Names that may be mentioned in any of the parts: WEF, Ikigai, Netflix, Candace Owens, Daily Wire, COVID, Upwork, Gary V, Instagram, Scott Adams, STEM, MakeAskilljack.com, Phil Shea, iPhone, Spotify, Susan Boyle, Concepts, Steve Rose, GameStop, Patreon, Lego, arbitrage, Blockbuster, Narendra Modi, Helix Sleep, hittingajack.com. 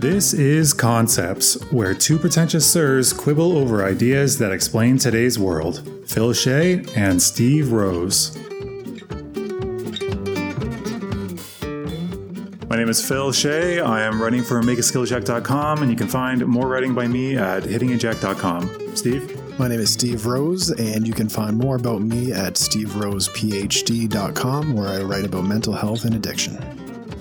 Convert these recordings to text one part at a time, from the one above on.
This is Concepts, where two pretentious sirs quibble over ideas that explain today's world. Phil Shea and Steve Rose. My name is Phil Shea. I am writing for MakeAskilljack.com, and you can find more writing by me at hittingajack.com. Steve? My name is Steve Rose, and you can find more about me at steverosephd.com, where I write about mental health and addiction.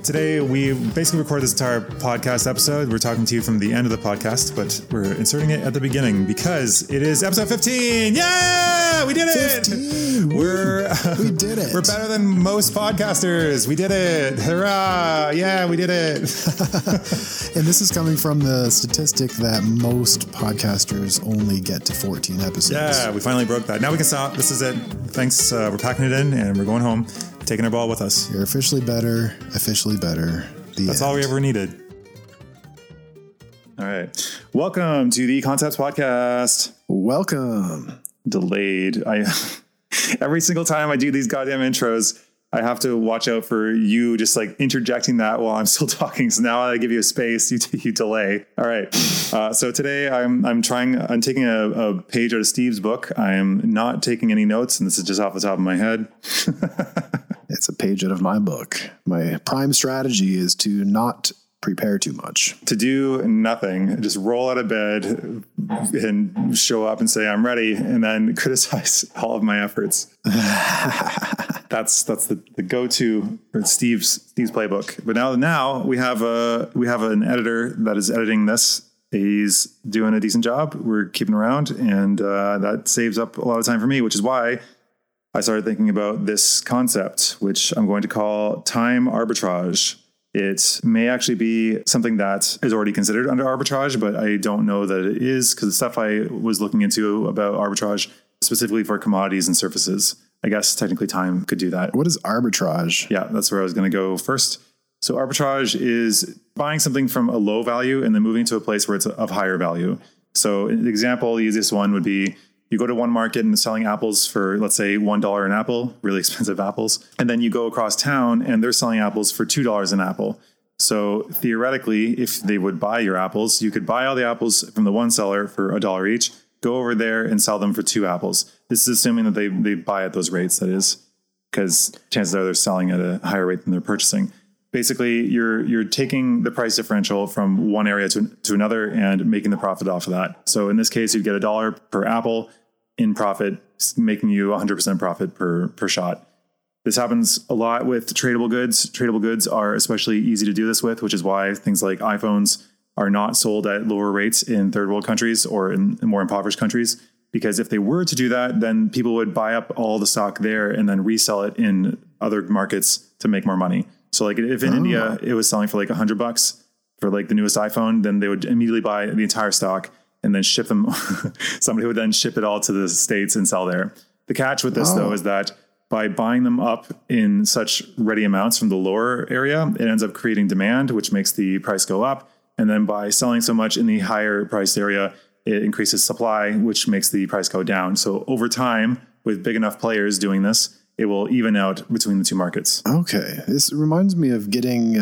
Today, we basically record this entire podcast episode. We're talking to you from the end of the podcast, but we're inserting it at the beginning because it is episode 15. Yeah, we did it. 15. We did it. We're better than most podcasters. We did it. Hurrah. Yeah, we did it. And this is coming from the statistic that most podcasters only get to 14 episodes. Yeah, we finally broke that. Now we can stop. This is it. Thanks. We're packing it in and we're going home. Taking our ball with us. You're officially better. That's all we ever needed. All right. Welcome to the Concepts Podcast. Welcome. Delayed. Every single time I do these goddamn intros, I have to watch out for you just like interjecting that while I'm still talking. So now I give you a space, you delay. All right. So today I'm taking a page out of Steve's book. I am not taking any notes, and this is just off the top of my head. It's a page out of my book. My prime strategy is to not prepare too much. To do nothing. Just roll out of bed and show up and say, I'm ready, and then criticize all of my efforts. That's the go-to for Steve's playbook. But now we have an editor that is editing this. He's doing a decent job. We're keeping around, and that saves up a lot of time for me, which is why I started thinking about this concept, which I'm going to call time arbitrage. It may actually be something that is already considered under arbitrage, but I don't know that it is because the stuff I was looking into about arbitrage specifically for commodities and services. I guess technically time could do that. What is arbitrage? Yeah, that's where I was going to go first. So arbitrage is buying something from a low value and then moving to a place where it's of higher value. So an example, the easiest one would be you go to one market and selling apples for, let's say, $1 an apple, really expensive apples. And then you go across town and they're selling apples for $2 an apple. So theoretically, if they would buy your apples, you could buy all the apples from the one seller for $1 each, go over there and sell them for 2 apples. This is assuming that they buy at those rates, that is, because chances are they're selling at a higher rate than they're purchasing. Basically, you're taking the price differential from one area to another and making the profit off of that. So in this case, you'd get $1 per apple in profit, making you 100% profit per shot. This happens a lot with tradable goods. Tradable goods are especially easy to do this with, which is why things like iPhones are not sold at lower rates in third world countries or in more impoverished countries. Because if they were to do that, then people would buy up all the stock there and then resell it in other markets to make more money. So like if in India, it was selling for like $100 for like the newest iPhone, then they would immediately buy the entire stock and then ship them. Somebody would then ship it all to the States and sell there. The catch with this, though, is that by buying them up in such ready amounts from the lower area, it ends up creating demand, which makes the price go up. And then by selling so much in the higher priced area, it increases supply, which makes the price go down. So over time, with big enough players doing this, it will even out between the two markets. Okay. This reminds me of getting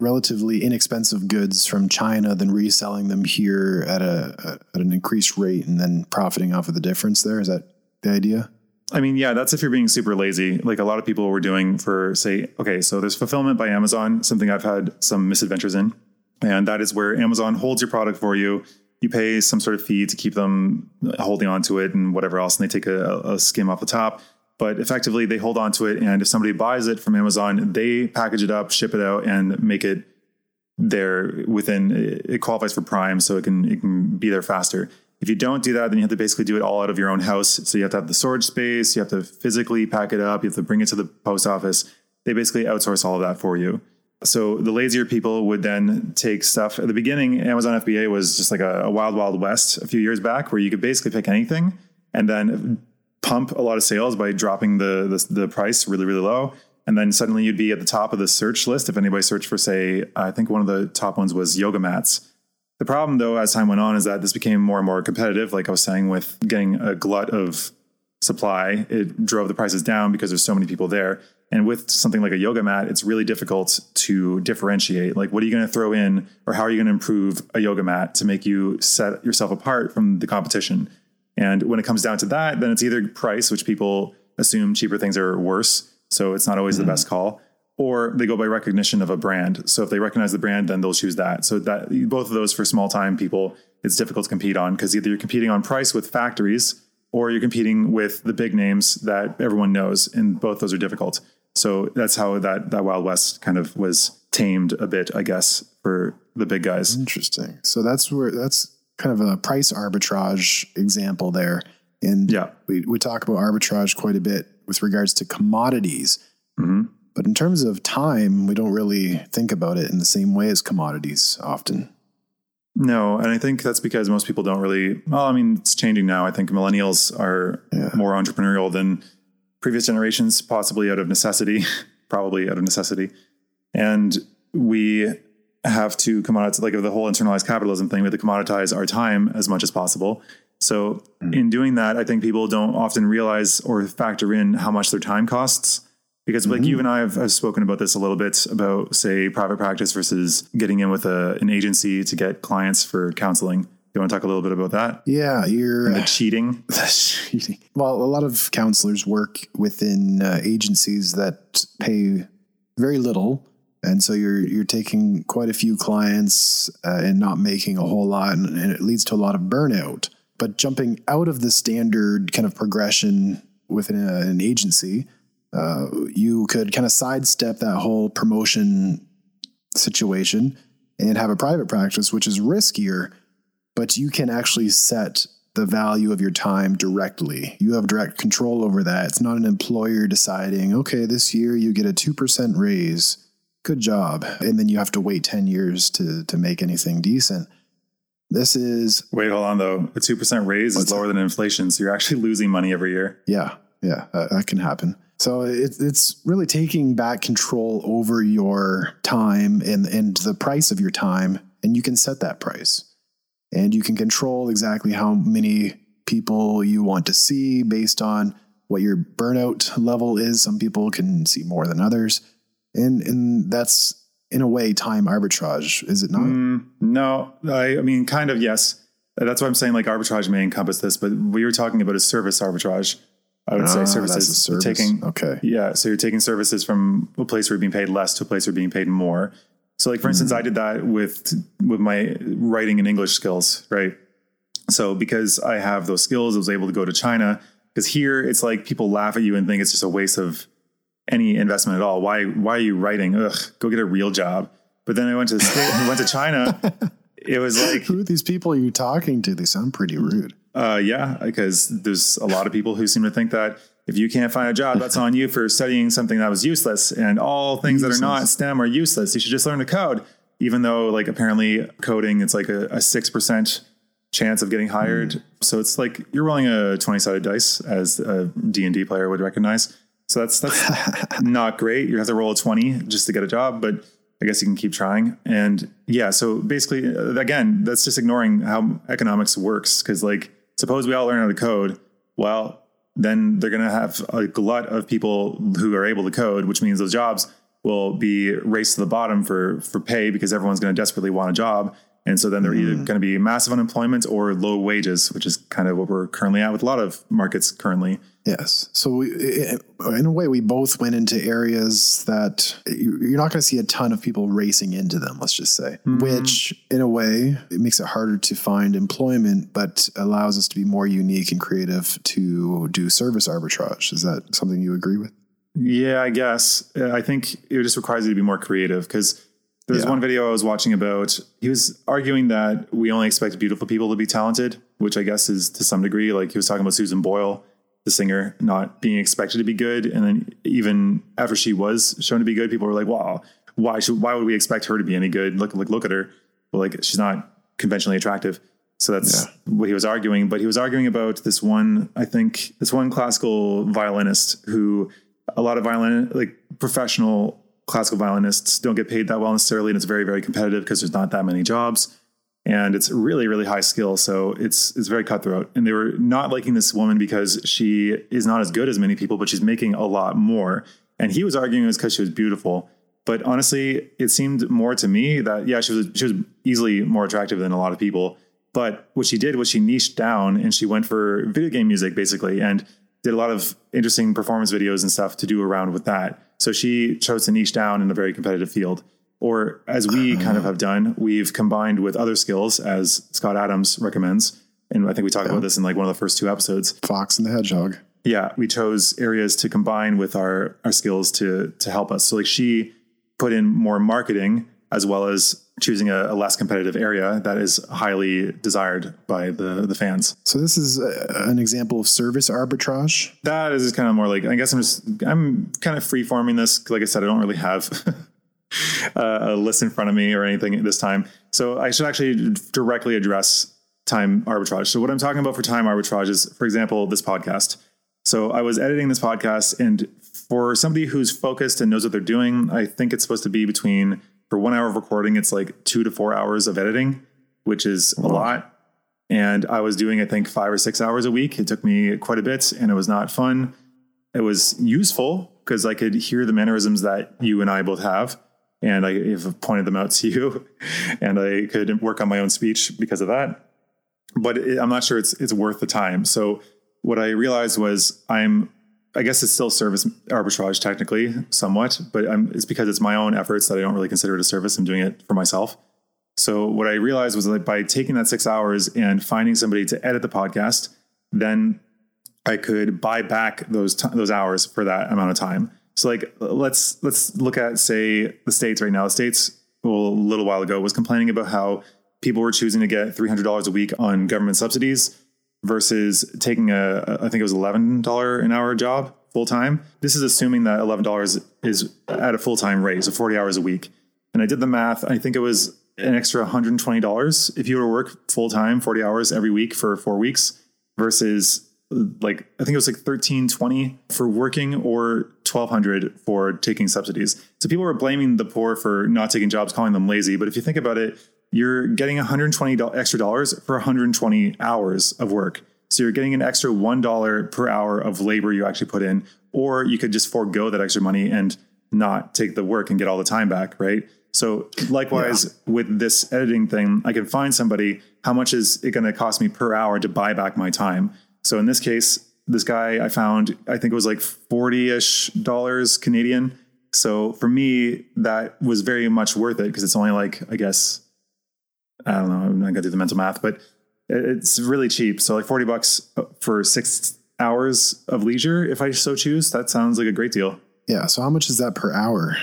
relatively inexpensive goods from China, then reselling them here at an increased rate and then profiting off of the difference there. Is that the idea? I mean, yeah, that's if you're being super lazy. Like a lot of people were doing for, say, okay, so there's fulfillment by Amazon, something I've had some misadventures in. And that is where Amazon holds your product for you. You pay some sort of fee to keep them holding onto it and whatever else, and they take a skim off the top. But effectively, they hold onto it, and if somebody buys it from Amazon, they package it up, ship it out, and make it there within. It qualifies for Prime, so it can be there faster. If you don't do that, then you have to basically do it all out of your own house. So you have to have the storage space, you have to physically pack it up, you have to bring it to the post office. They basically outsource all of that for you. So the lazier people would then take stuff. At the beginning, Amazon FBA was just like a wild, wild west a few years back where you could basically pick anything and then pump a lot of sales by dropping the price really, really low. And then suddenly you'd be at the top of the search list. If anybody searched for, say, I think one of the top ones was yoga mats. The problem, though, as time went on, is that this became more and more competitive. Like I was saying, with getting a glut of supply, it drove the prices down because there's so many people there. And with something like a yoga mat, it's really difficult to differentiate. Like, what are you going to throw in, or how are you going to improve a yoga mat to make you set yourself apart from the competition? And when it comes down to that, then it's either price, which people assume cheaper things are worse. So it's not always the best call, or they go by recognition of a brand. So if they recognize the brand, then they'll choose that. So that both of those for small time people, it's difficult to compete on, because either you're competing on price with factories, or you're competing with the big names that everyone knows. And both those are difficult. So that's how that Wild West kind of was tamed a bit, I guess, for the big guys. Interesting. So that's kind of a price arbitrage example there. And yeah, we talk about arbitrage quite a bit with regards to commodities, but in terms of time, we don't really think about it in the same way as commodities often. No. And I think that's because most people don't really, it's changing now. I think millennials are more entrepreneurial than previous generations, possibly out of necessity, And we have to commoditize, like the whole internalized capitalism thing, we have to commoditize our time as much as possible. So in doing that, I think people don't often realize or factor in how much their time costs, because like you and I have spoken about this a little bit about, say, private practice versus getting in with an agency to get clients for counseling. You want to talk a little bit about that? Yeah. The cheating. Well, a lot of counselors work within agencies that pay very little. And so you're taking quite a few clients and not making a whole lot. And it leads to a lot of burnout. But jumping out of the standard kind of progression within an agency, you could kind of sidestep that whole promotion situation and have a private practice, which is riskier, but you can actually set the value of your time directly. You have direct control over that. It's not an employer deciding, okay, this year you get a 2% raise. Good job. And then you have to wait 10 years to make anything decent. This is... Wait, hold on, though. A 2% raise is lower than inflation, so you're actually losing money every year. Yeah, that can happen. So it's really taking back control over your time and the price of your time, and you can set that price. And you can control exactly how many people you want to see based on what your burnout level is. Some people can see more than others. And that's... in a way, time arbitrage, is it not? No, I mean, kind of, yes. That's why I'm saying like arbitrage may encompass this, but we were talking about a service arbitrage. I would say services. Service. Okay. Yeah. So you're taking services from a place where you're being paid less to a place where you're being paid more. So like, for instance, I did that with my writing and English skills, right? So because I have those skills, I was able to go to China, because here it's like people laugh at you and think it's just a waste of any investment at all. Why are you writing? Ugh, go get a real job. But then I went to China. It was like, who are these people you talking to? They sound pretty rude. Yeah, because there's a lot of people who seem to think that if you can't find a job, that's on you for studying something that was useless, and all things that are not STEM are useless. You should just learn to code, even though like apparently coding, it's like a 6% chance of getting hired. So it's like you're rolling a 20-sided dice, as a D&D player would recognize. So that's not great. You have to roll a 20 just to get a job, but I guess you can keep trying. And yeah, so basically, again, that's just ignoring how economics works. Because like, suppose we all learn how to code. Well, then they're going to have a glut of people who are able to code, which means those jobs will be raced to the bottom for pay, because everyone's going to desperately want a job. And so then they're either going to be massive unemployment or low wages, which is kind of what we're currently at with a lot of markets currently. Yes. So in a way, we both went into areas that you're not going to see a ton of people racing into them, let's just say, which in a way, it makes it harder to find employment, but allows us to be more unique and creative to do service arbitrage. Is that something you agree with? Yeah, I guess. I think it just requires you to be more creative, because... There's one video I was watching about, he was arguing that we only expect beautiful people to be talented, which I guess is to some degree, like he was talking about Susan Boyle, the singer, not being expected to be good. And then even after she was shown to be good, people were like, wow, why would we expect her to be any good? Look at her. Well, like, she's not conventionally attractive. So that's what he was arguing. But he was arguing about this one classical violinist who a lot of professional classical violinists don't get paid that well necessarily. And it's very, very competitive because there's not that many jobs, and it's really, really high skill. So it's very cutthroat. And they were not liking this woman because she is not as good as many people, but she's making a lot more. And he was arguing it was because she was beautiful. But honestly, it seemed more to me that, yeah, she was easily more attractive than a lot of people. But what she did was she niched down and she went for video game music, basically, and did a lot of interesting performance videos and stuff to do around with that. So she chose to niche down in a very competitive field. Or as we kind of have done, we've combined with other skills, as Scott Adams recommends. And I think we talked about this in like one of the first two episodes. Fox and the Hedgehog. Yeah. We chose areas to combine with our skills to help us. So like she put in more marketing as well as choosing a less competitive area that is highly desired by the fans. So this is an example of service arbitrage. That is kind of more like, I guess I'm kind of free-forming this. Like I said, I don't really have a list in front of me or anything at this time. So I should actually directly address time arbitrage. So what I'm talking about for time arbitrage is, for example, this podcast. So I was editing this podcast, and for somebody who's focused and knows what they're doing, I think it's supposed to be between, for 1 hour of recording, it's like 2 to 4 hours of editing, which is a lot. And I was doing, I think, 5 or 6 hours a week. It took me quite a bit, and it was not fun. It was useful because I could hear the mannerisms that you and I both have, and I have pointed them out to you, and I could work on my own speech because of that. But I'm not sure it's worth the time. So what I realized was I guess it's still service arbitrage technically somewhat, but it's because it's my own efforts that I don't really consider it a service. I'm doing it for myself. So what I realized was that by taking that 6 hours and finding somebody to edit the podcast, then I could buy back those hours for that amount of time. So like, let's look at, say, the States right now. The States, a little while ago, was complaining about how people were choosing to get $300 a week on government subsidies versus taking I think it was $11 an hour job full time. This is assuming that $11 is at a full time rate, so 40 hours a week. And I did the math. I think it was an extra $120 if you were to work full time, 40 hours every week for 4 weeks, versus like, I think it was like $1,320 for working or $1,200 for taking subsidies. So people were blaming the poor for not taking jobs, calling them lazy. But if you think about it, you're getting $120 extra dollars for 120 hours of work. So you're getting an extra $1 per hour of labor you actually put in, or you could just forego that extra money and not take the work and get all the time back, right? So likewise, with this editing thing, I can find somebody, how much is it going to cost me per hour to buy back my time? So in this case, this guy I found, I think it was like $40-ish Canadian. So for me, that was very much worth it because it's only like, I guess, I don't know, I'm not going to do the mental math, but it's really cheap. So like $40 for 6 hours of leisure, if I so choose, that sounds like a great deal. Yeah. So how much is that per hour?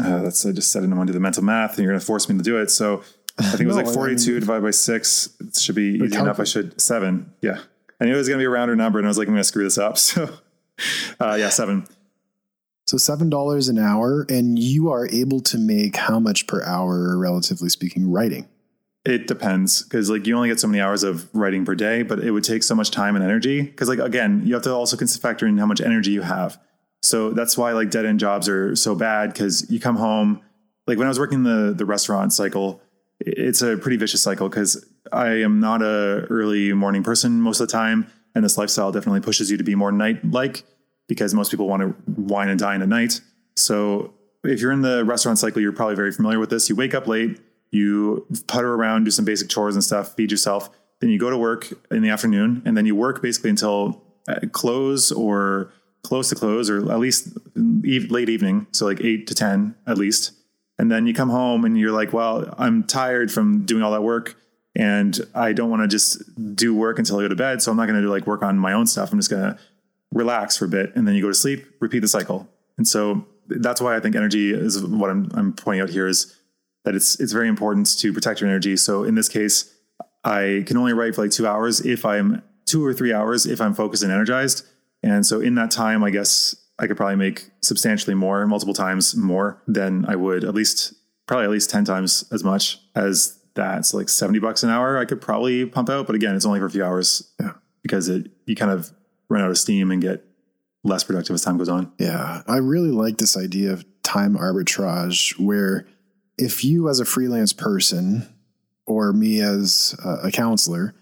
I just said I didn't want to do the mental math and you're going to force me to do it. So I think it was like 42 divided by 6. It should be easy enough. I should 7. Yeah. I knew it was going to be a rounder number and I was like, I'm going to screw this up. So 7. So $7 an hour, and you are able to make how much per hour, relatively speaking, writing? It depends, because like you only get so many hours of writing per day, but it would take so much time and energy. Because like, again, you have to also factor in how much energy you have. So that's why like dead end jobs are so bad, because you come home. Like when I was working the restaurant cycle, it's a pretty vicious cycle because I am not a early morning person most of the time. And this lifestyle definitely pushes you to be more night-like, because most people want to wine and dine at night. So if you're in the restaurant cycle, you're probably very familiar with this. You wake up late, you putter around, do some basic chores and stuff, feed yourself. Then you go to work in the afternoon, and then you work basically until close or close to close, or at least late evening. So like 8 to 10 at least. And then you come home and you're like, well, I'm tired from doing all that work, and I don't want to just do work until I go to bed. So I'm not going to do like work on my own stuff. I'm just going to relax for a bit, and then you go to sleep, repeat the cycle. And so that's why I think energy is what I'm pointing out here, is that it's very important to protect your energy. So in this case, I can only write for like 2 hours, if I'm 2 or 3 hours, if I'm focused and energized. And so in that time, I guess I could probably make substantially more, multiple times more than I would, at least 10 times as much as that. So like $70 an hour I could probably pump out, but again, it's only for a few hours because you kind of run out of steam and get less productive as time goes on. Yeah. I really like this idea of time arbitrage, where if you as a freelance person or me as a counselor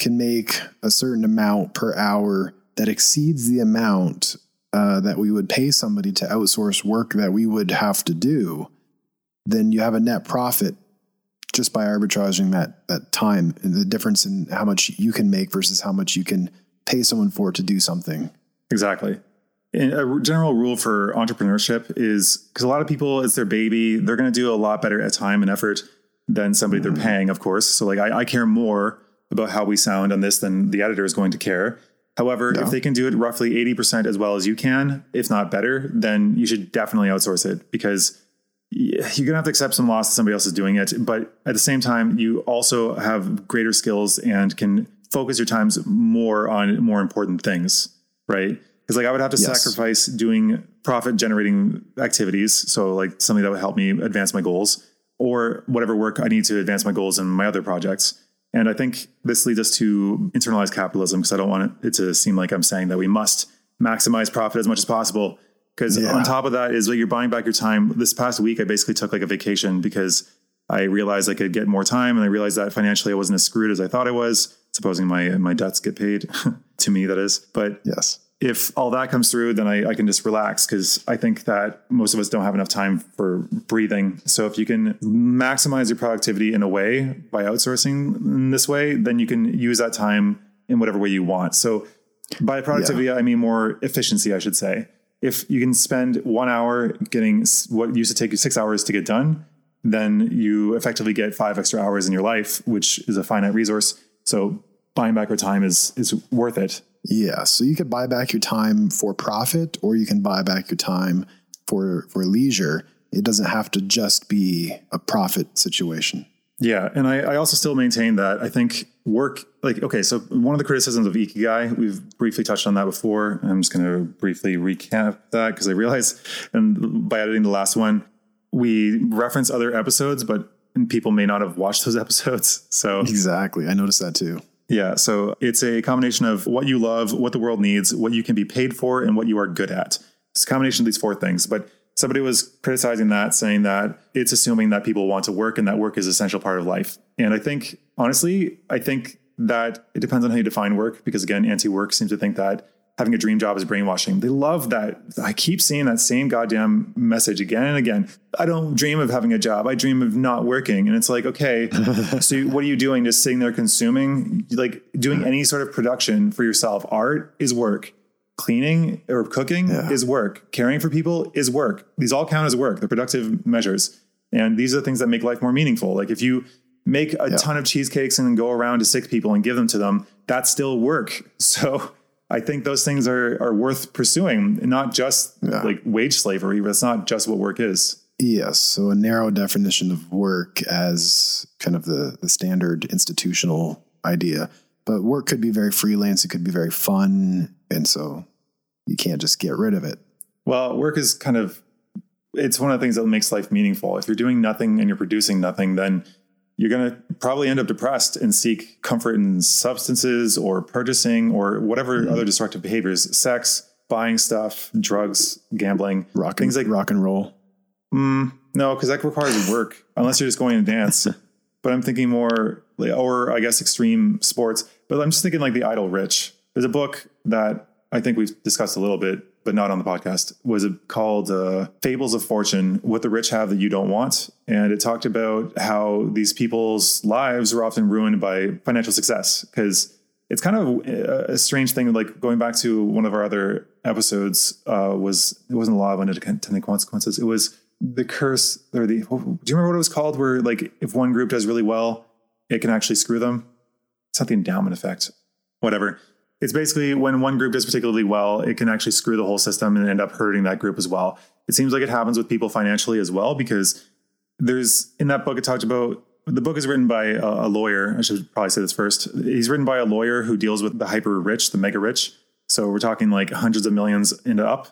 can make a certain amount per hour that exceeds the amount that we would pay somebody to outsource work that we would have to do, then you have a net profit just by arbitraging that time and the difference in how much you can make versus how much you can pay someone for to do something. Exactly. And a general rule for entrepreneurship is, because a lot of people, it's their baby, they're going to do a lot better at time and effort than somebody they're paying, of course. So like I care more about how we sound on this than the editor is going to care. However, if they can do it roughly 80% as well as you can, if not better, then you should definitely outsource it, because you're going to have to accept some loss that somebody else is doing it. But at the same time, you also have greater skills and can focus your times more on more important things, right? Because like I would have to sacrifice doing profit generating activities. So like something that would help me advance my goals, or whatever work I need to advance my goals in my other projects. And I think this leads us to internalized capitalism, because I don't want it to seem like I'm saying that we must maximize profit as much as possible. Because on top of that is like you're buying back your time. This past week, I basically took like a vacation because I realized I could get more time. And I realized that financially I wasn't as screwed as I thought I was, supposing my debts get paid to me, that is. But yes, if all that comes through, then I can just relax, because I think that most of us don't have enough time for breathing. So if you can maximize your productivity in a way by outsourcing in this way, then you can use that time in whatever way you want. So by productivity, I mean more efficiency, I should say. If you can spend 1 hour getting what used to take you 6 hours to get done, then you effectively get 5 extra hours in your life, which is a finite resource. So buying back your time is worth it. Yeah. So you could buy back your time for profit, or you can buy back your time for leisure. It doesn't have to just be a profit situation. Yeah. And I also still maintain that I think work, like, okay, so one of the criticisms of Ikigai, we've briefly touched on that before. I'm just going to briefly recap that, because I realized, and by editing the last one, we reference other episodes, but people may not have watched those episodes. So exactly. I noticed that too. Yeah. So it's a combination of what you love, what the world needs, what you can be paid for, and what you are good at. It's a combination of these 4 things. But somebody was criticizing that, saying that it's assuming that people want to work and that work is an essential part of life. And I think, honestly, I think that it depends on how you define work, because again, anti-work seems to think that having a dream job is brainwashing. They love that. I keep seeing that same goddamn message again and again. I don't dream of having a job. I dream of not working. And it's like, okay, so what are you doing? Just sitting there consuming, like doing any sort of production for yourself. Art is work. Cleaning or cooking is work. Caring for people is work. These all count as work. They're productive measures. And these are the things that make life more meaningful. Like if you make a ton of cheesecakes and then go around to 6 people and give them to them, that's still work. So I think those things are worth pursuing, not just like wage slavery, but it's not just what work is. Yes. So a narrow definition of work as kind of the standard institutional idea, but work could be very freelance. It could be very fun. And so you can't just get rid of it. Well, work is kind of, it's one of the things that makes life meaningful. If you're doing nothing and you're producing nothing, then you're going to probably end up depressed and seek comfort in substances or purchasing or whatever other destructive behaviors, sex, buying stuff, drugs, gambling, things like rock and roll. No, because that requires work unless you're just going to dance. But I'm thinking more, or I guess extreme sports. But I'm just thinking like The Idle Rich. There's a book that I think we've discussed a little bit, but not on the podcast, was called Fables of Fortune, What the Rich Have That You Don't Want. And it talked about how these people's lives were often ruined by financial success, because it's kind of a strange thing. Like going back to one of our other episodes, it wasn't law of unintended consequences. It was the curse, or do you remember what it was called? Where like if one group does really well, it can actually screw them. It's not the endowment effect, whatever. It's basically when one group does particularly well, it can actually screw the whole system and end up hurting that group as well. It seems like it happens with people financially as well, because there's, in that book, it talked about, the book is written by a lawyer. I should probably say this first. He's written by a lawyer who deals with the hyper rich, the mega rich. So we're talking like hundreds of millions and up,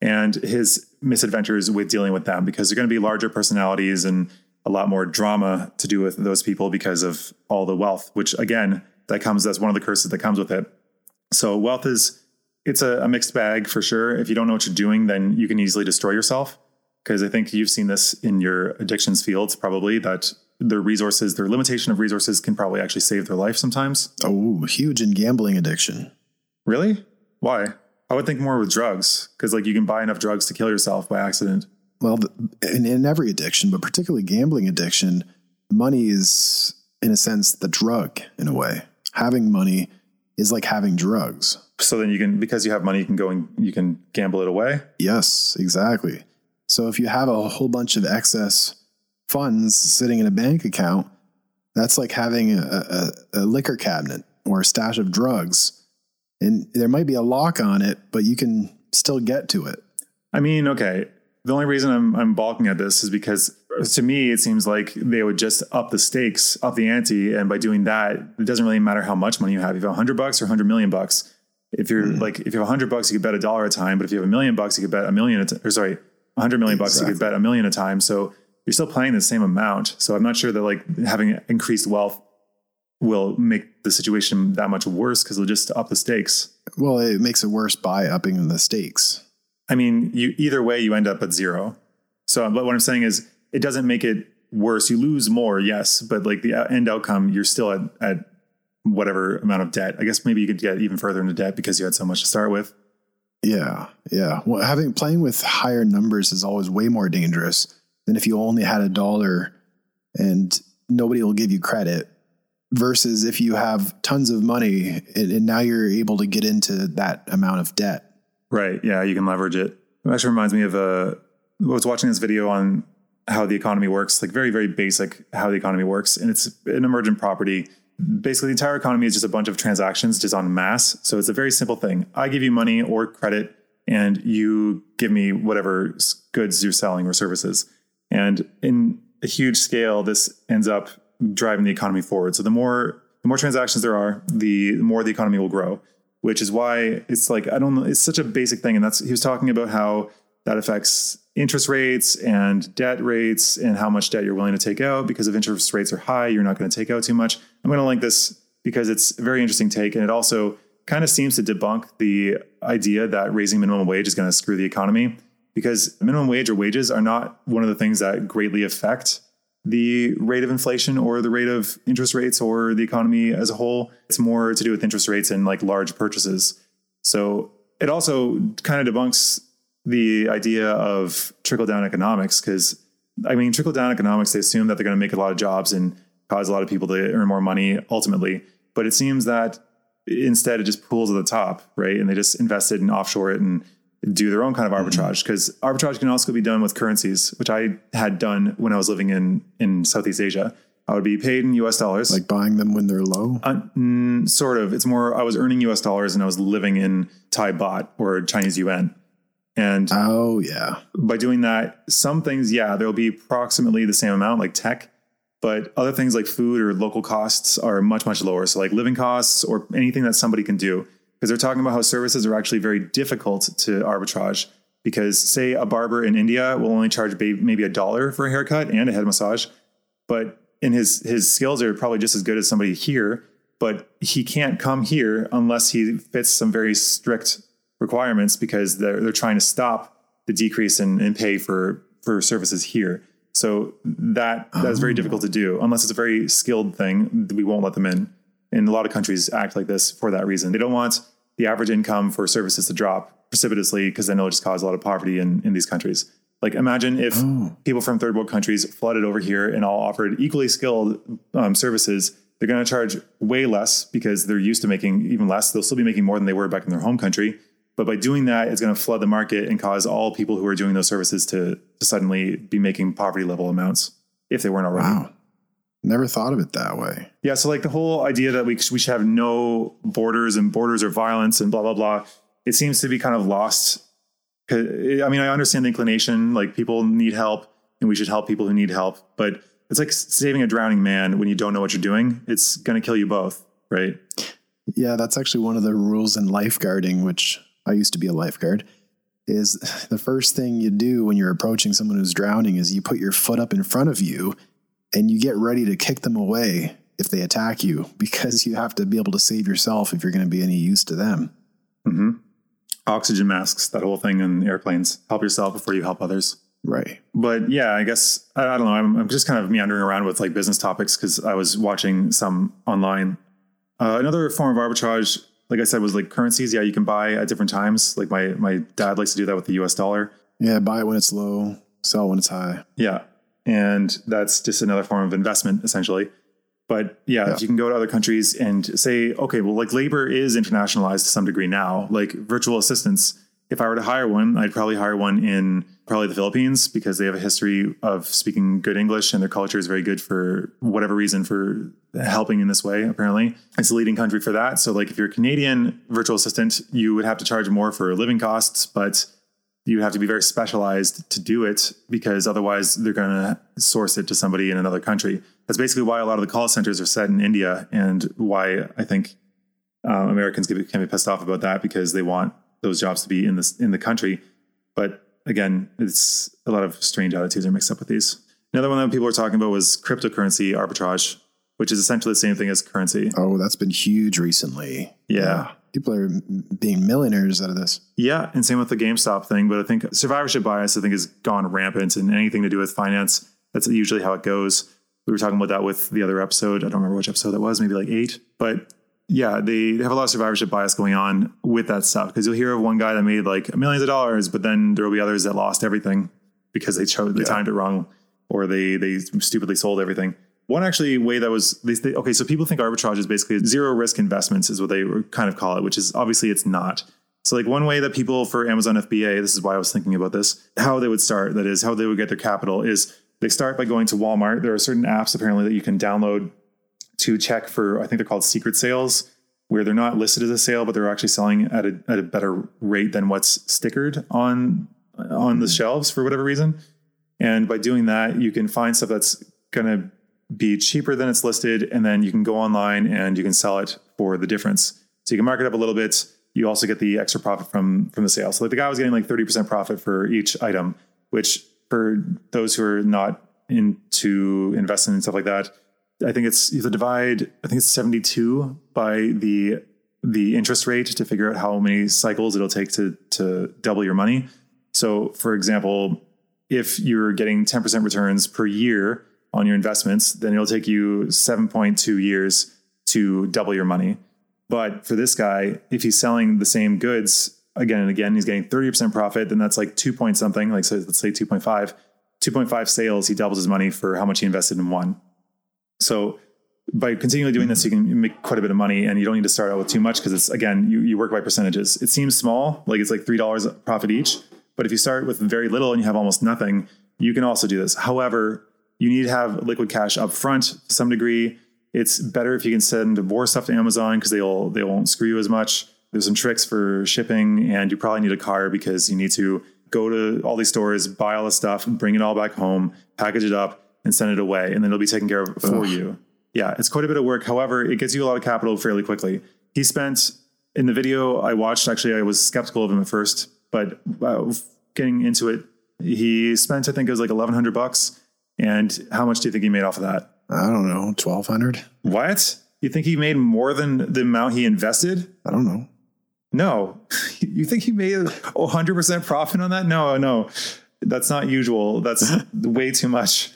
and his misadventures with dealing with them, because they're going to be larger personalities and a lot more drama to do with those people because of all the wealth, which again, that's one of the curses that comes with it. So wealth it's a mixed bag for sure. If you don't know what you're doing, then you can easily destroy yourself, because I think you've seen this in your addictions fields, probably, that their limitation of resources can probably actually save their life sometimes. Oh, huge in gambling addiction. Really? Why? I would think more with drugs, because like you can buy enough drugs to kill yourself by accident. Well, in every addiction, but particularly gambling addiction, money is, in a sense, the drug in a way. Having money is like having drugs. So then you can, because you have money, you can go and you can gamble it away. Yes, exactly. So if you have a whole bunch of excess funds sitting in a bank account, that's like having a liquor cabinet or a stash of drugs. And there might be a lock on it, but you can still get to it. I mean, okay. The only reason I'm balking at this is because to me, it seems like they would just up the stakes, up the ante. And by doing that, it doesn't really matter how much money you have. If you have $100 or $100 million, if you're like, if you have $100, you could bet $1 a time. But if you have $1 million, you could bet $1 million, $100 million, exactly. You could bet $1 million a time. So you're still playing the same amount. So I'm not sure that like having increased wealth will make the situation that much worse, because it'll just up the stakes. Well, it makes it worse by upping the stakes. I mean, you either way, you end up at zero. So but what I'm saying is it doesn't make it worse. You lose more. Yes. But like the end outcome, you're still at whatever amount of debt. I guess maybe you could get even further into debt because you had so much to start with. Yeah. Yeah. Well, playing with higher numbers is always way more dangerous than if you only had $1 and nobody will give you credit, versus if you have tons of money and now you're able to get into that amount of debt. Right. Yeah. You can leverage it. It actually reminds me of I was watching this video on how the economy works, like very, very basic how the economy works. And it's an emergent property. Basically, the entire economy is just a bunch of transactions just on mass. So it's a very simple thing. I give you money or credit and you give me whatever goods you're selling or services. And in a huge scale, this ends up driving the economy forward. So the more transactions there are, the more the economy will grow. Which is why it's like, I don't know, it's such a basic thing. And he was talking about how that affects interest rates and debt rates and how much debt you're willing to take out, because if interest rates are high, you're not going to take out too much. I'm going to link this because it's a very interesting take. And it also kind of seems to debunk the idea that raising minimum wage is going to screw the economy, because minimum wage or wages are not one of the things that greatly affect the rate of inflation or the rate of interest rates or the economy as a whole. It's more to do with interest rates and like large purchases. So it also kind of debunks the idea of trickle down economics, because I mean, trickle down economics, they assume that they're going to make a lot of jobs and cause a lot of people to earn more money ultimately. But it seems that instead it just pools at the top, right? And they just invest it and offshore it and do their own kind of arbitrage, because arbitrage can also be done with currencies, which I had done when I was living in Southeast Asia. I would be paid in US dollars. Like buying them when they're low? Sort of. It's more, I was earning US dollars and I was living in Thai baht or Chinese yuan. And oh yeah, by doing that, some things, yeah, there'll be approximately the same amount, like tech, but other things like food or local costs are much, much lower. So like living costs or anything that somebody can do. Because they're talking about how services are actually very difficult to arbitrage, because say a barber in India will only charge maybe $1 for a haircut and a head massage. But in his skills are probably just as good as somebody here, but he can't come here unless he fits some very strict requirements, because they're trying to stop the decrease in pay for services here. So that is very difficult to do unless it's a very skilled thing. We won't let them in. And a lot of countries act like this for that reason. They don't want the average income for services to drop precipitously, because then it'll just cause a lot of poverty in these countries. Like imagine if people from third world countries flooded over here and all offered equally skilled services. They're going to charge way less because they're used to making even less. They'll still be making more than they were back in their home country. But by doing that, it's going to flood the market and cause all people who are doing those services to suddenly be making poverty level amounts if they weren't already. Wow. Never thought of it that way. Yeah. So like the whole idea that we should have no borders, and borders are violence and blah, blah, blah. It seems to be kind of lost. I mean, I understand the inclination, like people need help and we should help people who need help. But it's like saving a drowning man when you don't know what you're doing. It's going to kill you both. Right. Yeah. That's actually one of the rules in lifeguarding, which I used to be a lifeguard, is the first thing you do when you're approaching someone who's drowning is you put your foot up in front of you and you get ready to kick them away if they attack you, because you have to be able to save yourself if you're going to be any use to them. Mm-hmm. Oxygen masks, that whole thing in airplanes. Help yourself before you help others. Right. But yeah, I guess, I don't know. I'm just kind of meandering around with like business topics because I was watching some online. Another form of arbitrage like I said, was like currencies. Yeah, you can buy at different times. Like my dad likes to do that with the US dollar. Yeah, buy it when it's low, sell when it's high. Yeah. And that's just another form of investment, essentially. But yeah, if you can go to other countries and say, okay, well, like labor is internationalized to some degree now, like virtual assistants. If I were to hire one, I'd probably hire one in probably the Philippines because they have a history of speaking good English and their culture is very good for whatever reason for helping in this way. Apparently it's a leading country for that. So like if you're a Canadian virtual assistant, you would have to charge more for living costs, but you have to be very specialized to do it because otherwise they're going to source it to somebody in another country. That's basically why a lot of the call centers are set in India and why I think Americans can be pissed off about that because they want those jobs to be in the country. But again, it's a lot of strange attitudes are mixed up with these. Another one that people were talking about was cryptocurrency arbitrage, which is essentially the same thing as currency. Oh, that's been huge recently. Yeah. People are being millionaires out of this. Yeah. And same with the GameStop thing. But I think survivorship bias, I think, has gone rampant in anything to do with finance. That's usually how it goes. We were talking about that with the other episode. I don't remember which episode that was, maybe like 8, but yeah, they have a lot of survivorship bias going on with that stuff because you'll hear of one guy that made like millions of dollars, but then there will be others that lost everything because they timed it wrong or they stupidly sold everything. One actually way that was okay. So people think arbitrage is basically zero risk investments is what they kind of call it, which is obviously it's not. So like one way that people for Amazon FBA, this is why I was thinking about this, how they would start, that is how they would get their capital is they start by going to Walmart. There are certain apps apparently that you can download to check for, I think they're called secret sales, where they're not listed as a sale, but they're actually selling at a better rate than what's stickered on the shelves for whatever reason. And by doing that, you can find stuff that's going to be cheaper than it's listed. And then you can go online and you can sell it for the difference. So you can mark it up a little bit. You also get the extra profit from the sale. So like the guy was getting like 30% profit for each item, which for those who are not into investing and stuff like that, I think it's you have to divide, I think it's 72 by the interest rate to figure out how many cycles it'll take to double your money. So for example, if you're getting 10% returns per year on your investments, then it'll take you 7.2 years to double your money. But for this guy, if he's selling the same goods again and again, he's getting 30% profit, then that's like 2 point something, like so let's say 2.5 sales, he doubles his money for how much he invested in one. So by continually doing this, you can make quite a bit of money and you don't need to start out with too much because it's, again, you work by percentages. It seems small, like it's like $3 profit each. But if you start with very little and you have almost nothing, you can also do this. However, you need to have liquid cash up front to some degree. It's better if you can send more stuff to Amazon because they won't screw you as much. There's some tricks for shipping and you probably need a car because you need to go to all these stores, buy all the stuff, bring it all back home, package it up, and send it away, and then it'll be taken care of for you. Yeah, it's quite a bit of work. However, it gets you a lot of capital fairly quickly. He spent, in the video I watched, actually, I was skeptical of him at first, but getting into it, he spent, I think it was like $1,100. And how much do you think he made off of that? I don't know, $1,200. What? You think he made more than the amount he invested? I don't know. No. You think he made 100% profit on that? No. That's not usual. That's way too much.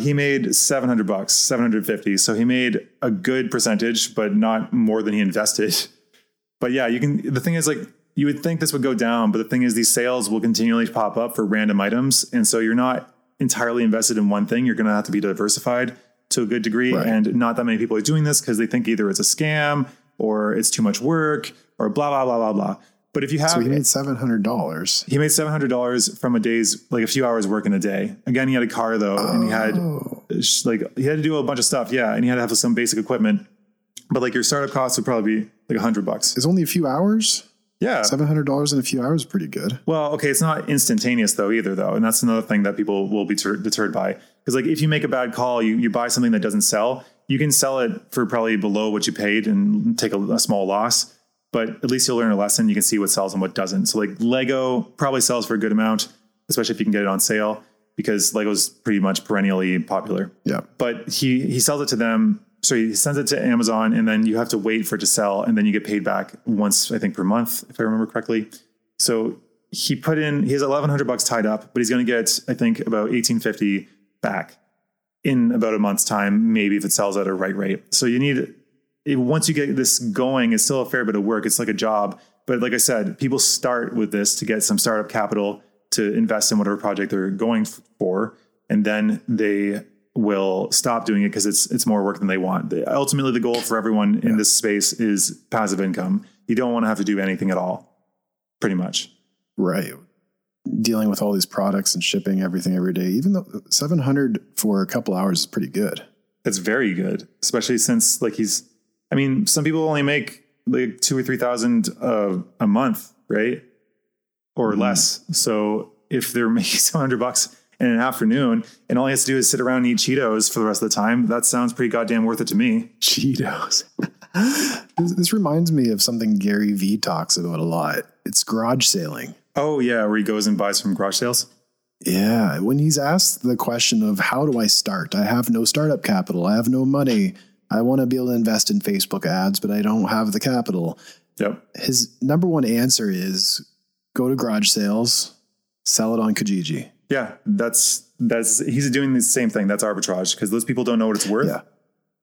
He made $700, $750. So he made a good percentage, but not more than he invested. But yeah, the thing is, like, you would think this would go down, but the thing is these sales will continually pop up for random items. And so you're not entirely invested in one thing. You're going to have to be diversified to a good degree. Right. And not that many people are doing this because they think either it's a scam or it's too much work or blah, blah, blah, blah, blah. But if you have, so he made $700. He made $700 from a few hours work in a day. Again, he had a car though, and he had to do a bunch of stuff. Yeah, and he had to have some basic equipment. But like your startup costs would probably be like $100. It's only a few hours. Yeah, $700 in a few hours is pretty good. Well, okay, it's not instantaneous though either though, and that's another thing that people will be deterred by because like if you make a bad call, you buy something that doesn't sell, you can sell it for probably below what you paid and take a small loss. But at least you'll learn a lesson. You can see what sells and what doesn't. So like Lego probably sells for a good amount, especially if you can get it on sale because Lego's pretty much perennially popular. Yeah. But he sells it to them. So he sends it to Amazon and then you have to wait for it to sell. And then you get paid back once, I think, per month, if I remember correctly. So he has $1,100 tied up, but he's going to get, I think, about $1,850 back in about a month's time, maybe if it sells at a right rate. So you need once you get this going, it's still a fair bit of work. It's like a job. But like I said, people start with this to get some startup capital to invest in whatever project they're going for. And then they will stop doing it because it's more work than they want. Ultimately, the goal for everyone in this space is passive income. You don't want to have to do anything at all, pretty much. Right. Dealing with all these products and shipping everything every day, even though 700 for a couple hours is pretty good. It's very good, especially since some people only make like 2,000 or 3,000 a month, right? Or less. So if they're making $200 in an afternoon and all he has to do is sit around and eat Cheetos for the rest of the time, that sounds pretty goddamn worth it to me. Cheetos. This reminds me of something Gary V talks about a lot. It's garage sailing. Oh yeah. Where he goes and buys from garage sales. Yeah. When he's asked the question of how do I start? I have no startup capital. I have no money. I want to be able to invest in Facebook ads, but I don't have the capital. Yep. His number one answer is go to garage sales, sell it on Kijiji. Yeah, that's he's doing the same thing. That's arbitrage because those people don't know what it's worth,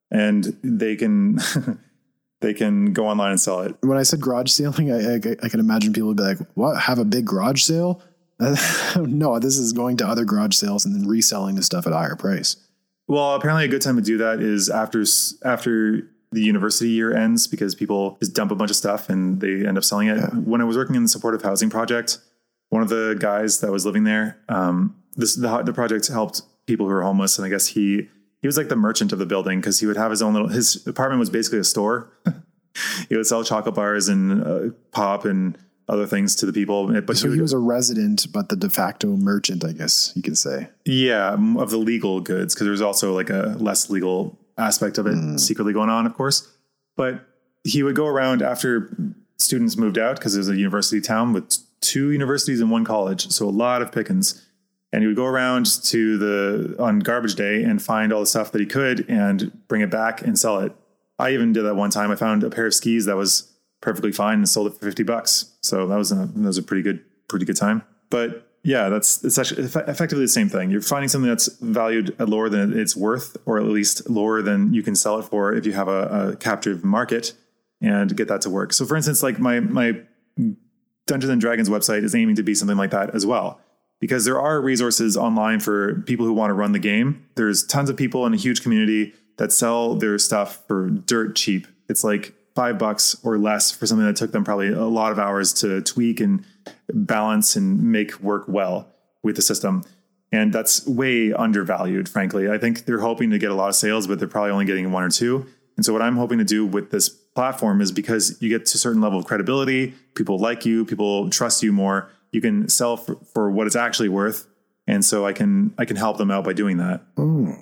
and they can they can go online and sell it. When I said garage sailing, I can imagine people would be like, "What? Have a big garage sale?" No, this is going to other garage sales and then reselling the stuff at a higher price. Well, apparently a good time to do that is after the university year ends because people just dump a bunch of stuff and they end up selling it. Yeah. When I was working in the supportive housing project, one of the guys that was living there, the project helped people who were homeless. And I guess he was like the merchant of the building because he would have his apartment was basically a store. He would sell chocolate bars and pop and other things to the people. But so he was a resident, but the de facto merchant, I guess you could say. Yeah, of the legal goods, because there was also like a less legal aspect of it secretly going on, of course. But he would go around after students moved out because it was a university town with two universities and one college. So a lot of pickings. And he would go around on garbage day and find all the stuff that he could and bring it back and sell it. I even did that one time. I found a pair of skis that was perfectly fine and sold it for $50. So that was a pretty good time. But yeah, it's actually effectively the same thing. You're finding something that's valued at lower than it's worth, or at least lower than you can sell it for if you have a captive market, and get that to work. So for instance, like my Dungeons and Dragons website is aiming to be something like that as well, because there are resources online for people who want to run the game. There's tons of people in a huge community that sell their stuff for dirt cheap. It's like $5 or less for something that took them probably a lot of hours to tweak and balance and make work well with the system. And that's way undervalued, frankly. I think they're hoping to get a lot of sales, but they're probably only getting one or two. And so what I'm hoping to do with this platform is, because you get to a certain level of credibility, people like you, people trust you more, you can sell for what it's actually worth. And so I can help them out by doing that. Oh,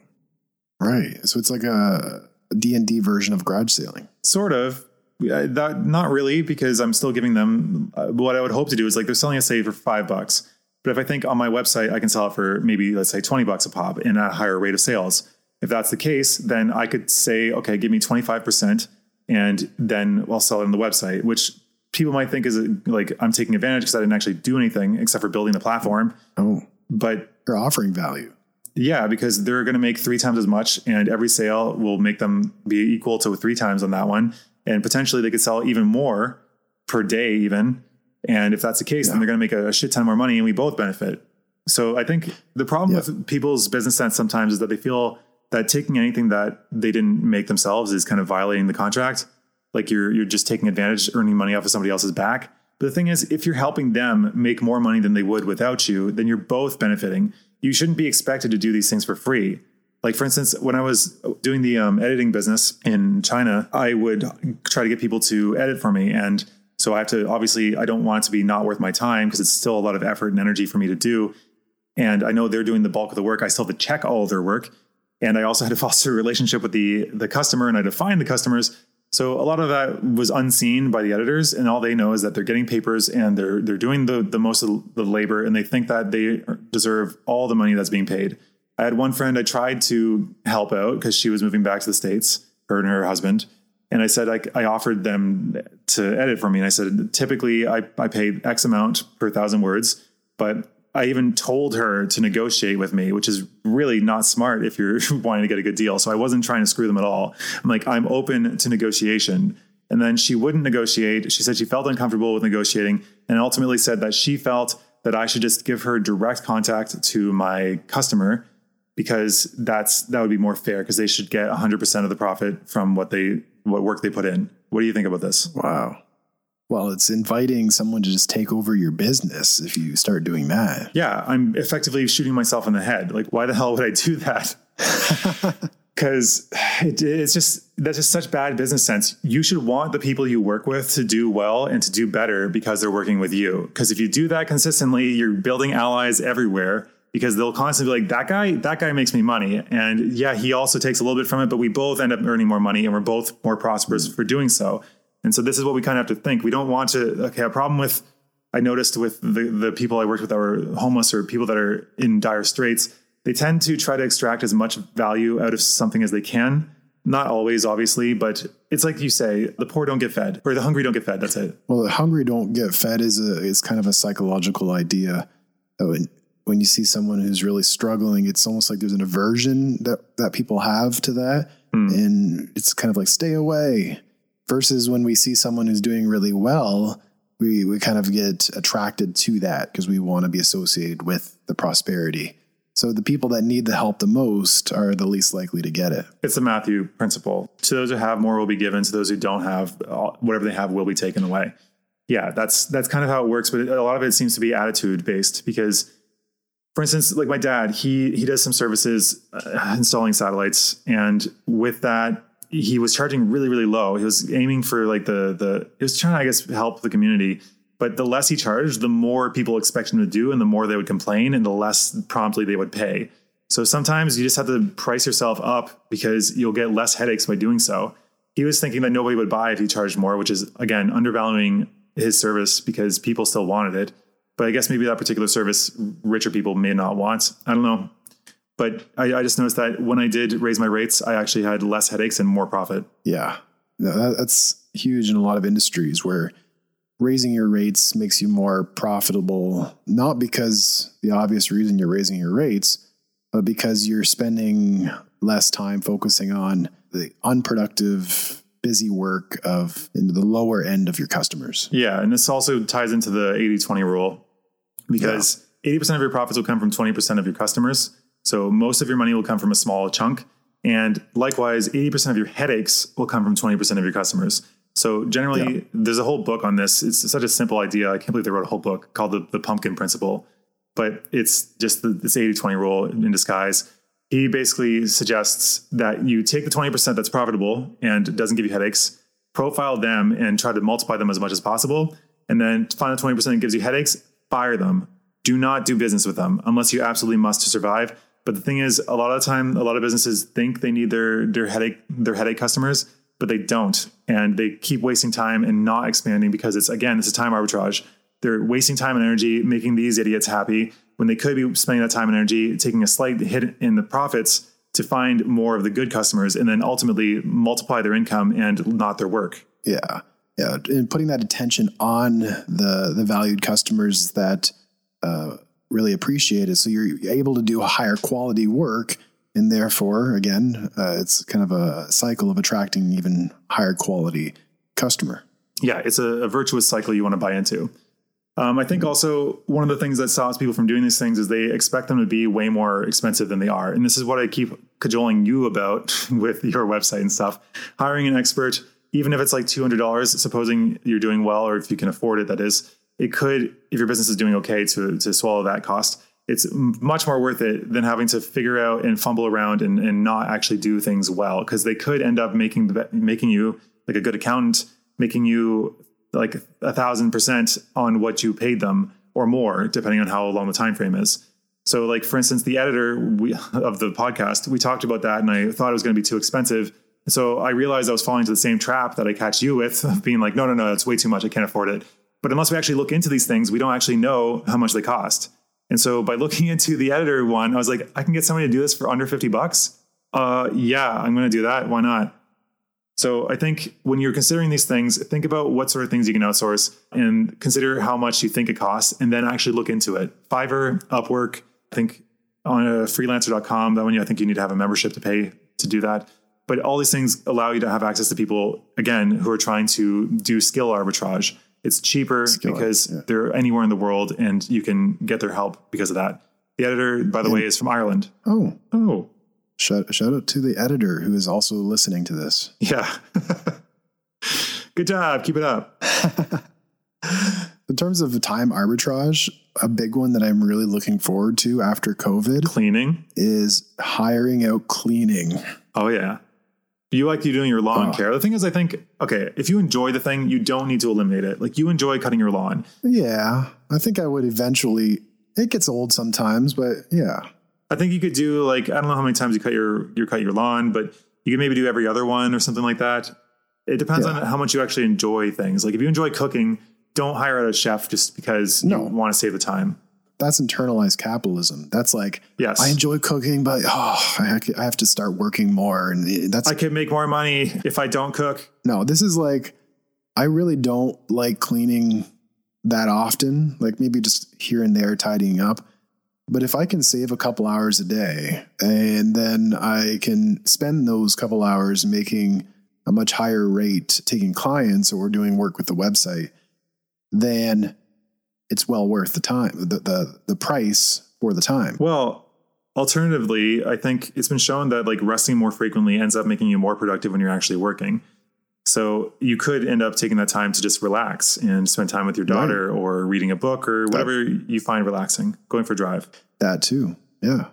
right. So it's like a D&D version of garage sailing. Sort of. Not really, because I'm still giving them what I would hope to do is, like, they're selling a save for $5. But if I think on my website, I can sell it for maybe, let's say, $20 a pop and at a higher rate of sales. If that's the case, then I could say, okay, give me 25%. And then I'll sell it on the website, which people might think is like I'm taking advantage because I didn't actually do anything except for building the platform. Oh, but they're offering value. Yeah, because they're going to make 3 times as much, and every sale will make them be equal to 3 times on that one. And potentially they could sell even more per day even. And if that's the case, then they're going to make a shit ton more money and we both benefit. So I think the problem with people's business sense sometimes is that they feel that taking anything that they didn't make themselves is kind of violating the contract. Like you're just taking advantage, earning money off of somebody else's back. But the thing is, if you're helping them make more money than they would without you, then you're both benefiting. You shouldn't be expected to do these things for free. Like, for instance, when I was doing the editing business in China, I would try to get people to edit for me. And so I have to, obviously, I don't want it to be not worth my time because it's still a lot of effort and energy for me to do. And I know they're doing the bulk of the work. I still have to check all of their work. And I also had to foster a relationship with the customer, and I had to find the customers. So a lot of that was unseen by the editors, and all they know is that they're getting papers and they're doing the most of the labor, and they think that they deserve all the money that's being paid. I had one friend I tried to help out because she was moving back to the States, her and her husband. And I said, I offered them to edit for me. And I said, typically I pay X amount per 1,000 words, but I even told her to negotiate with me, which is really not smart if you're wanting to get a good deal. So I wasn't trying to screw them at all. I'm like, I'm open to negotiation. And then she wouldn't negotiate. She said she felt uncomfortable with negotiating and ultimately said that she felt that I should just give her direct contact to my customer because that would be more fair because they should get 100% of the profit from what work they put in. What do you think about this? Wow. Well, it's inviting someone to just take over your business if you start doing that. Yeah, I'm effectively shooting myself in the head. Like, why the hell would I do that? Because that's just such bad business sense. You should want the people you work with to do well and to do better because they're working with you. Because if you do that consistently, you're building allies everywhere because they'll constantly be like, that guy makes me money. And yeah, he also takes a little bit from it, but we both end up earning more money and we're both more prosperous for doing so. And so this is what we kind of have to think. We don't want to, a problem with, I noticed with the people I worked with that were homeless or people that are in dire straits, they tend to try to extract as much value out of something as they can. Not always, obviously, but it's like you say, the poor don't get fed or the hungry don't get fed. That's it. Well, the hungry don't get fed is kind of a psychological idea. When you see someone who's really struggling, it's almost like there's an aversion that people have to that. Mm. And it's kind of like, stay away. Versus when we see someone who's doing really well, we kind of get attracted to that because we want to be associated with the prosperity. So the people that need the help the most are the least likely to get it. It's the Matthew principle. To those who have, more will be given. To those who don't have, whatever they have will be taken away. Yeah, that's kind of how it works. But a lot of it seems to be attitude based because, for instance, like my dad, he does some services installing satellites. And with that, he was charging really, really low. He was aiming for like he was trying to, I guess, help the community. But the less he charged, the more people expect him to do and the more they would complain and the less promptly they would pay. So sometimes you just have to price yourself up because you'll get less headaches by doing so. He was thinking that nobody would buy if he charged more, which is, again, undervaluing his service because people still wanted it. But I guess maybe that particular service, richer people may not want. I don't know. But I just noticed that when I did raise my rates, I actually had less headaches and more profit. Yeah, no, that's huge in a lot of industries where raising your rates makes you more profitable, not because the obvious reason you're raising your rates, but because you're spending less time focusing on the unproductive, busy work of the lower end of your customers. Yeah. And this also ties into the 80-20 rule because 80% of your profits will come from 20% of your customers. So most of your money will come from a small chunk. And likewise, 80% of your headaches will come from 20% of your customers. So generally, There's a whole book on this. It's such a simple idea. I can't believe they wrote a whole book called the Pumpkin Principle. But it's just this 80-20 rule in disguise. He basically suggests that you take the 20% that's profitable and doesn't give you headaches, profile them and try to multiply them as much as possible. And then find the 20% that gives you headaches, fire them. Do not do business with them unless you absolutely must to survive. But the thing is, a lot of the time, a lot of businesses think they need their headache customers, but they don't. And they keep wasting time and not expanding because it's a time arbitrage. They're wasting time and energy making these idiots happy when they could be spending that time and energy, taking a slight hit in the profits to find more of the good customers and then ultimately multiply their income and not their work. Yeah. Yeah. And putting that attention on the valued customers that really appreciate it. So you're able to do a higher quality work. And therefore, again, it's kind of a cycle of attracting even higher quality customer. Yeah, it's a virtuous cycle you want to buy into. I think also one of the things that stops people from doing these things is they expect them to be way more expensive than they are. And this is what I keep cajoling you about with your website and stuff. Hiring an expert, even if it's like $200, supposing you're doing well, or if you can afford it, that is. It could, if your business is doing okay, to swallow that cost. It's much more worth it than having to figure out and fumble around and not actually do things well, because they could end up making you like a good accountant, making you like 1,000% on what you paid them or more, depending on how long the time frame is. So, like, for instance, the editor of the podcast, we talked about that, and I thought it was going to be too expensive. So I realized I was falling into the same trap that I catch you with, of being like, no, it's way too much. I can't afford it. But unless we actually look into these things, we don't actually know how much they cost. And so by looking into the editor one, I was like, I can get somebody to do this for under $50. Yeah, I'm going to do that. Why not? So I think when you're considering these things, think about what sort of things you can outsource and consider how much you think it costs and then actually look into it. Fiverr, Upwork, I think on freelancer.com, that one, I think you need to have a membership to pay to do that. But all these things allow you to have access to people, again, who are trying to do skill arbitrage. It's cheaper because they're anywhere in the world and you can get their help because of that. The editor, by the way, is from Ireland. Oh. Shout out to the editor who is also listening to this. Yeah. Good job. Keep it up. In terms of time arbitrage, a big one that I'm really looking forward to after COVID cleaning is hiring out cleaning. Oh, yeah. You doing your lawn care. The thing is, I think, okay, if you enjoy the thing, you don't need to eliminate it. Like, you enjoy cutting your lawn. Yeah. I think I would eventually. It gets old sometimes, but yeah. I think you could do, like, I don't know how many times you cut your lawn, but you could maybe do every other one or something like that. It depends on how much you actually enjoy things. Like, if you enjoy cooking, don't hire out a chef just because you want to save the time. That's internalized capitalism. That's like, yes, I enjoy cooking, but I have to start working more. And I can make more money if I don't cook. No, this is like, I really don't like cleaning that often. Like, maybe just here and there tidying up. But if I can save a couple hours a day and then I can spend those couple hours making a much higher rate, taking clients or doing work with the website, then it's well worth the time, the price for the time. Well, alternatively, I think it's been shown that, like, resting more frequently ends up making you more productive when you're actually working. So you could end up taking that time to just relax and spend time with your daughter or reading a book or whatever you find relaxing, going for a drive. That too. Yeah.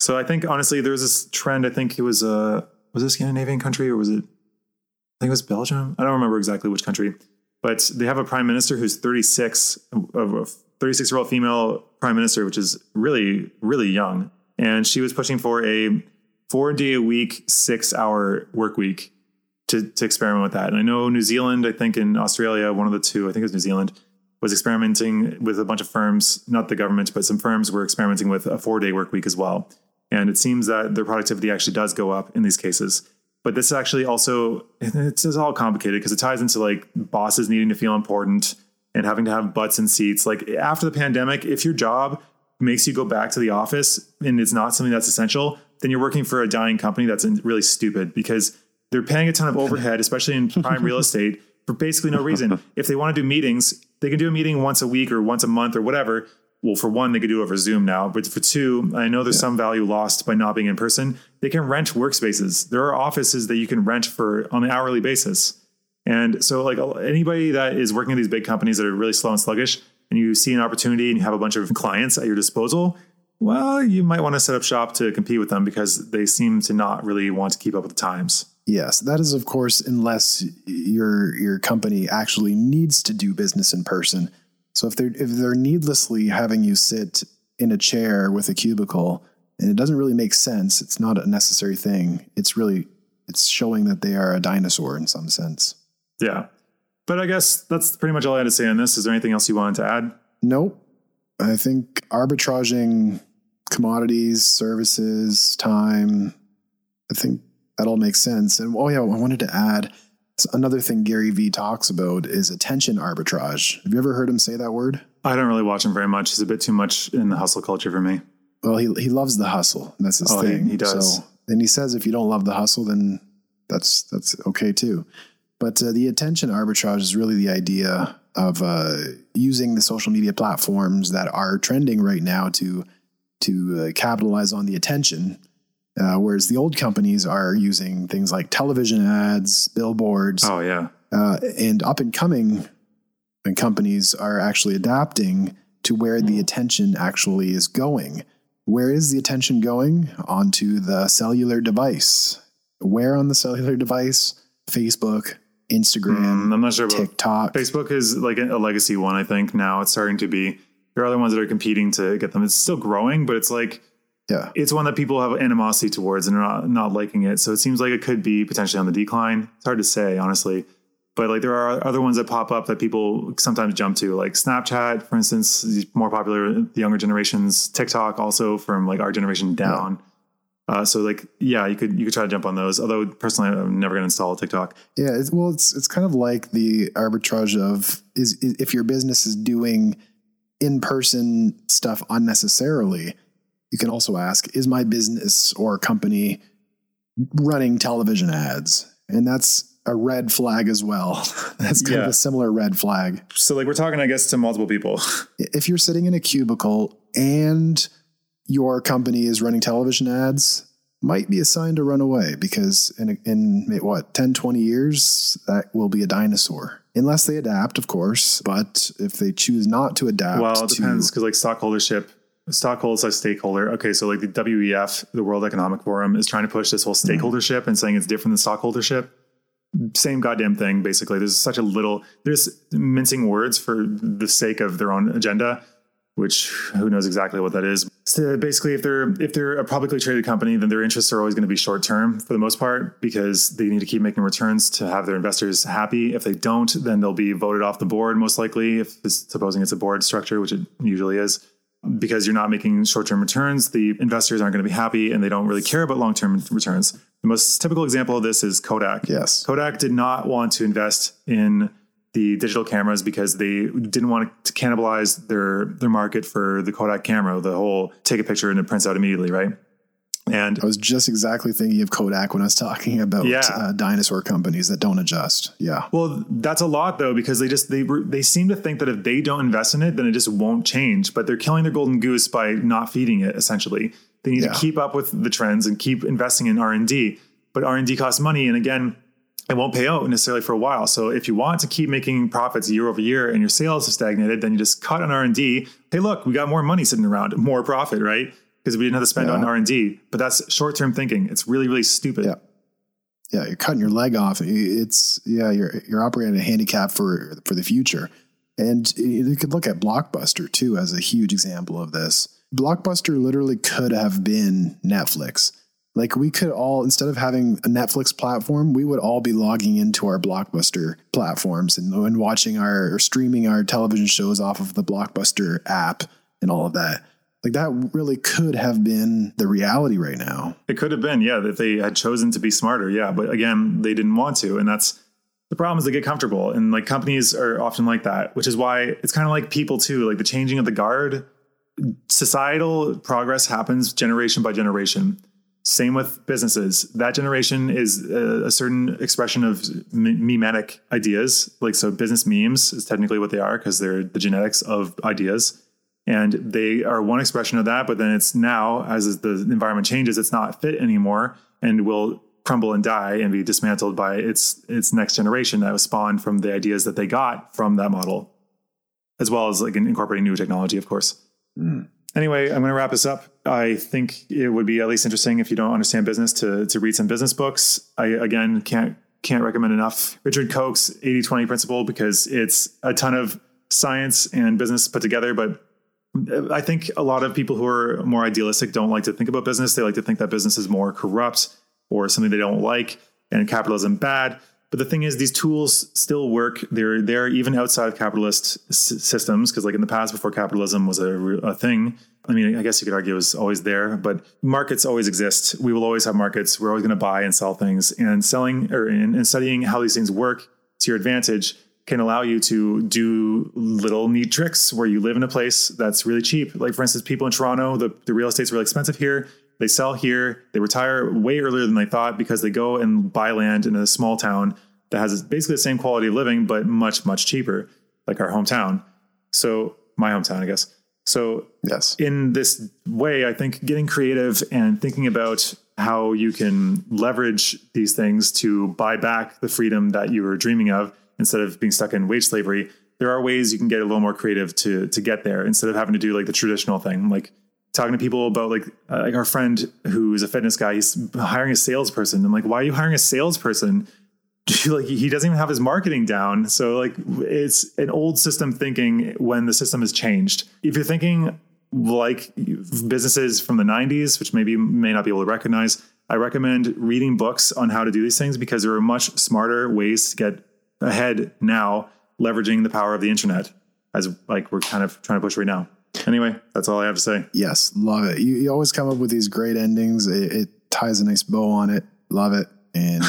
So I think, honestly, there was this trend. I think it was it a Scandinavian country or was it, I think it was Belgium. I don't remember exactly which country, but they have a prime minister who's 36, a 36-year-old female prime minister, which is really, really young. And she was pushing for a 4-day-a-week, 6-hour work week. To experiment with that. And I know New Zealand, I think in Australia, one of the two, I think it was New Zealand, was experimenting with a bunch of firms, not the government, but some firms were experimenting with a 4-day work week as well. And it seems that their productivity actually does go up in these cases. But this actually also, it's all complicated because it ties into, like, bosses needing to feel important and having to have butts in seats. Like, after the pandemic, if your job makes you go back to the office and it's not something that's essential, then you're working for a dying company. That's really stupid because they're paying a ton of overhead, especially in prime real estate, for basically no reason. If they want to do meetings, they can do a meeting once a week or once a month or whatever. Well, for one, they could do it over Zoom now. But for two, I know there's some value lost by not being in person. They can rent workspaces. There are offices that you can rent for on an hourly basis. And so, like, anybody that is working at these big companies that are really slow and sluggish, and you see an opportunity and you have a bunch of clients at your disposal, well, you might want to set up shop to compete with them because they seem to not really want to keep up with the times. Yes, that is, of course, unless your company actually needs to do business in person. So if they're needlessly having you sit in a chair with a cubicle and it doesn't really make sense, it's not a necessary thing. It's showing that they are a dinosaur in some sense. Yeah, but I guess that's pretty much all I had to say on this. Is there anything else you wanted to add? Nope. I think arbitraging commodities, services, time, I think that all makes sense. And I wanted to add another thing Gary V talks about is attention arbitrage. Have you ever heard him say that word? I don't really watch him very much. He's a bit too much in the hustle culture for me. Well, he loves the hustle. That's his thing. He does. So, and he says, if you don't love the hustle, then that's okay too. But the attention arbitrage is really the idea of using the social media platforms that are trending right now to capitalize on the attention. Whereas the old companies are using things like television ads, billboards. Oh, yeah. And up and coming companies are actually adapting to where the attention actually is going. Where is the attention going? Onto the cellular device. Where on the cellular device? Facebook, Instagram, I'm not sure about TikTok. Facebook is like a legacy one, I think. Now it's starting to be. There are other ones that are competing to get them. It's still growing, but it's like, yeah, it's one that people have animosity towards and are not liking it. So it seems like it could be potentially on the decline. It's hard to say, honestly. But, like, there are other ones that pop up that people sometimes jump to, like Snapchat, for instance, is more popular the younger generations. TikTok also from, like, our generation down. So like, yeah, you could try to jump on those. Although personally, I'm never going to install a TikTok. Yeah. It's kind of like the arbitrage of is if your business is doing in-person stuff unnecessarily, you can also ask, is my business or company running television ads? And that's a red flag as well. That's kind of a similar red flag. So like we're talking, I guess, to multiple people. If you're sitting in a cubicle and your company is running television ads, might be a sign to run away, because in what, 10, 20 years, that will be a dinosaur. Unless they adapt, of course, but if they choose not to adapt. Well, it depends, because like stockholdership is a stakeholder. Okay, so like the WEF, the World Economic Forum, is trying to push this whole stakeholdership and saying it's different than stockholdership. Same goddamn thing, basically. There's such a little, there's mincing words for the sake of their own agenda, which who knows exactly what that is. So basically, if they're a publicly traded company, then their interests are always going to be short term for the most part, because they need to keep making returns to have their investors happy. If they don't, then they'll be voted off the board, most likely, if it's, supposing it's a board structure, which it usually is. Because you're not making short term returns, the investors aren't going to be happy, and they don't really care about long term returns. The most typical example of this is Kodak. Yes. Kodak did not want to invest in the digital cameras because they didn't want to cannibalize their market for the Kodak camera, the whole take a picture and it prints out immediately, right? And I was just exactly thinking of Kodak when I was talking about dinosaur companies that don't adjust. Yeah. Well, that's a lot, though, because they seem to think that if they don't invest in it, then it just won't change. But they're killing their golden goose by not feeding it, essentially. They need to keep up with the trends and keep investing in R&D. But R&D costs money. And again, it won't pay out necessarily for a while. So if you want to keep making profits year over year and your sales have stagnated, then you just cut on R&D. Hey, look, we got more money sitting around, more profit, right? Because we didn't have to spend on R&D, but that's short-term thinking. It's really, really stupid. Yeah, yeah, you're cutting your leg off. It's you're operating a handicap for the future. And you could look at Blockbuster too as a huge example of this. Blockbuster literally could have been Netflix. Like we could all, instead of having a Netflix platform, we would all be logging into our Blockbuster platforms and watching or streaming our television shows off of the Blockbuster app and all of that. Like that really could have been the reality right now. It could have been, yeah, if they had chosen to be smarter. Yeah. But again, they didn't want to. And that's the problem, is they get comfortable. And like companies are often like that, which is why it's kind of like people too, like the changing of the guard. Societal progress happens generation by generation. Same with businesses. That generation is a certain expression of memetic ideas. Like, so business memes is technically what they are, because they're the genetics of ideas. And they are one expression of that, but then it's now, as the environment changes, it's not fit anymore and will crumble and die and be dismantled by its next generation that was spawned from the ideas that they got from that model, as well as like incorporating new technology, of course. Mm. Anyway, I'm going to wrap this up. I think it would be at least interesting, if you don't understand business, to read some business books. I, again, can't recommend enough Richard Koch's 80-20 principle, because it's a ton of science and business put together, but I think a lot of people who are more idealistic don't like to think about business. They like to think that business is more corrupt or something they don't like, and capitalism bad. But the thing is, these tools still work. They're there even outside of capitalist systems, because like in the past, before capitalism was a thing, I mean, I guess you could argue it was always there, but markets always exist. We will always have markets. We're always going to buy and sell things, and studying how these things work to your advantage can allow you to do little neat tricks where you live in a place that's really cheap. Like, for instance, people in Toronto, the real estate's really expensive here. They sell here. They retire way earlier than they thought, because they go and buy land in a small town that has basically the same quality of living, but much, much cheaper, like our hometown. So my hometown, I guess. So yes, in this way, I think getting creative and thinking about how you can leverage these things to buy back the freedom that you were dreaming of, instead of being stuck in wage slavery, there are ways you can get a little more creative to get there, instead of having to do like the traditional thing, like talking to people about like our friend who is a fitness guy, he's hiring a salesperson. I'm like, why are you hiring a salesperson? Like, he doesn't even have his marketing down. So like, it's an old system thinking when the system has changed. If you're thinking like businesses from the 90s, which maybe you may not be able to recognize, I recommend reading books on how to do these things, because there are much smarter ways to get ahead now, leveraging the power of the internet, as like we're kind of trying to push right now. Anyway, that's all I have to say. Yes. Love it. You always come up with these great endings. It ties a nice bow on it. Love it. And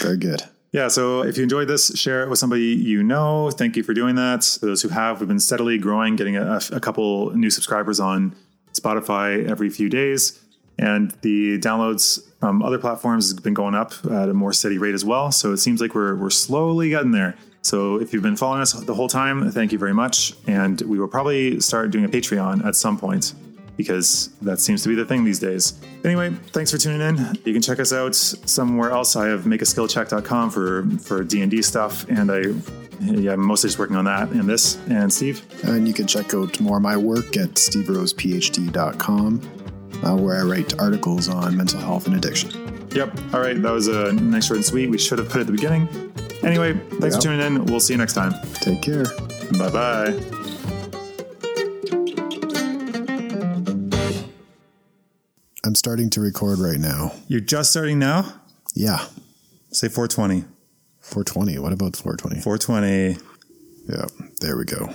very good. Yeah. So if you enjoyed this, share it with somebody you know. Thank you for doing that. For those who have, we've been steadily growing, getting a couple new subscribers on Spotify every few days. And the downloads from other platforms has been going up at a more steady rate as well. So it seems like we're slowly getting there. So if you've been following us the whole time, thank you very much. And we will probably start doing a Patreon at some point, because that seems to be the thing these days. Anyway, thanks for tuning in. You can check us out somewhere else. I have MakeAskilljack.com for D&D stuff. And I'm mostly just working on that and this. And Steve? And you can check out more of my work at steverosephd.com, where I write articles on mental health and addiction. Yep. All right. That was a nice short and sweet. We should have put it at the beginning. Anyway, thanks for tuning in. We'll see you next time. Take care. Bye-bye. I'm starting to record right now. You're just starting now? Yeah. Say 420. 420. What about 420? 420. Yeah. There we go.